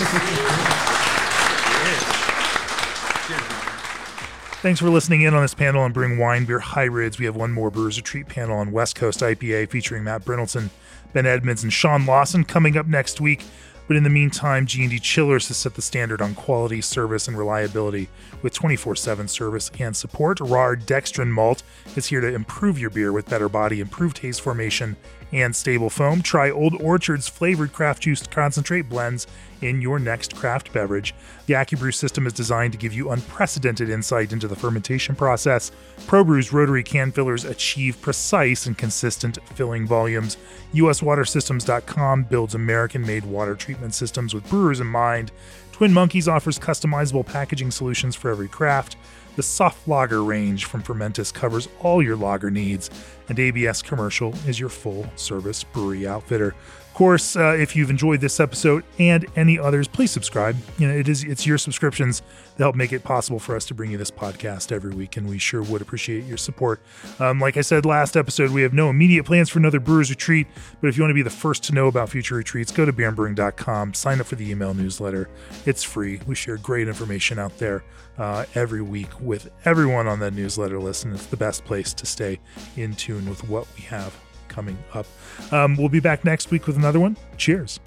cheers. Thanks for listening in on this panel on brewing wine beer hybrids. We have one more Brewers Retreat panel on West Coast I P A featuring Matt Brindleton, Ben Edmonds, and Sean Lawson coming up next week. But in the meantime, G and D Chillers has set the standard on quality, service, and reliability with twenty-four seven service and support. R A R Dextrin Malt is here to improve your beer with better body, improved taste formation, and stable foam. Try Old Orchard's flavored craft juice concentrate blends in your next craft beverage. The AccuBrew system is designed to give you unprecedented insight into the fermentation process. ProBrew's rotary can fillers achieve precise and consistent filling volumes. U S Water Systems dot com builds American-made water treatment systems with brewers in mind. Twin Monkeys offers customizable packaging solutions for every craft. The soft lager range from Fermentis covers all your lager needs, and A B S Commercial is your full-service brewery outfitter. Of course, uh, if you've enjoyed this episode and any others, please subscribe. You know, it is it's your subscriptions that help make it possible for us to bring you this podcast every week, and we sure would appreciate your support. Um, like I said last episode, we have no immediate plans for another Brewers Retreat, but if you want to be the first to know about future retreats, go to beer and brewing dot com, sign up for the email newsletter. It's free. We share great information out there uh, every week with everyone on that newsletter list, and it's the best place to stay in tune with what we have coming up. Um, we'll be back next week with another one. Cheers.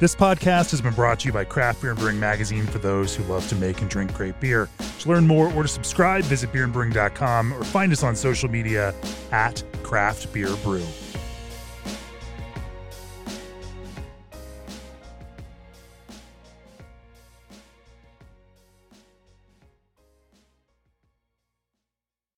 This podcast has been brought to you by Craft Beer and Brewing Magazine for those who love to make and drink great beer. To learn more or to subscribe, visit beer and brewing dot com or find us on social media at Craft Beer Brew.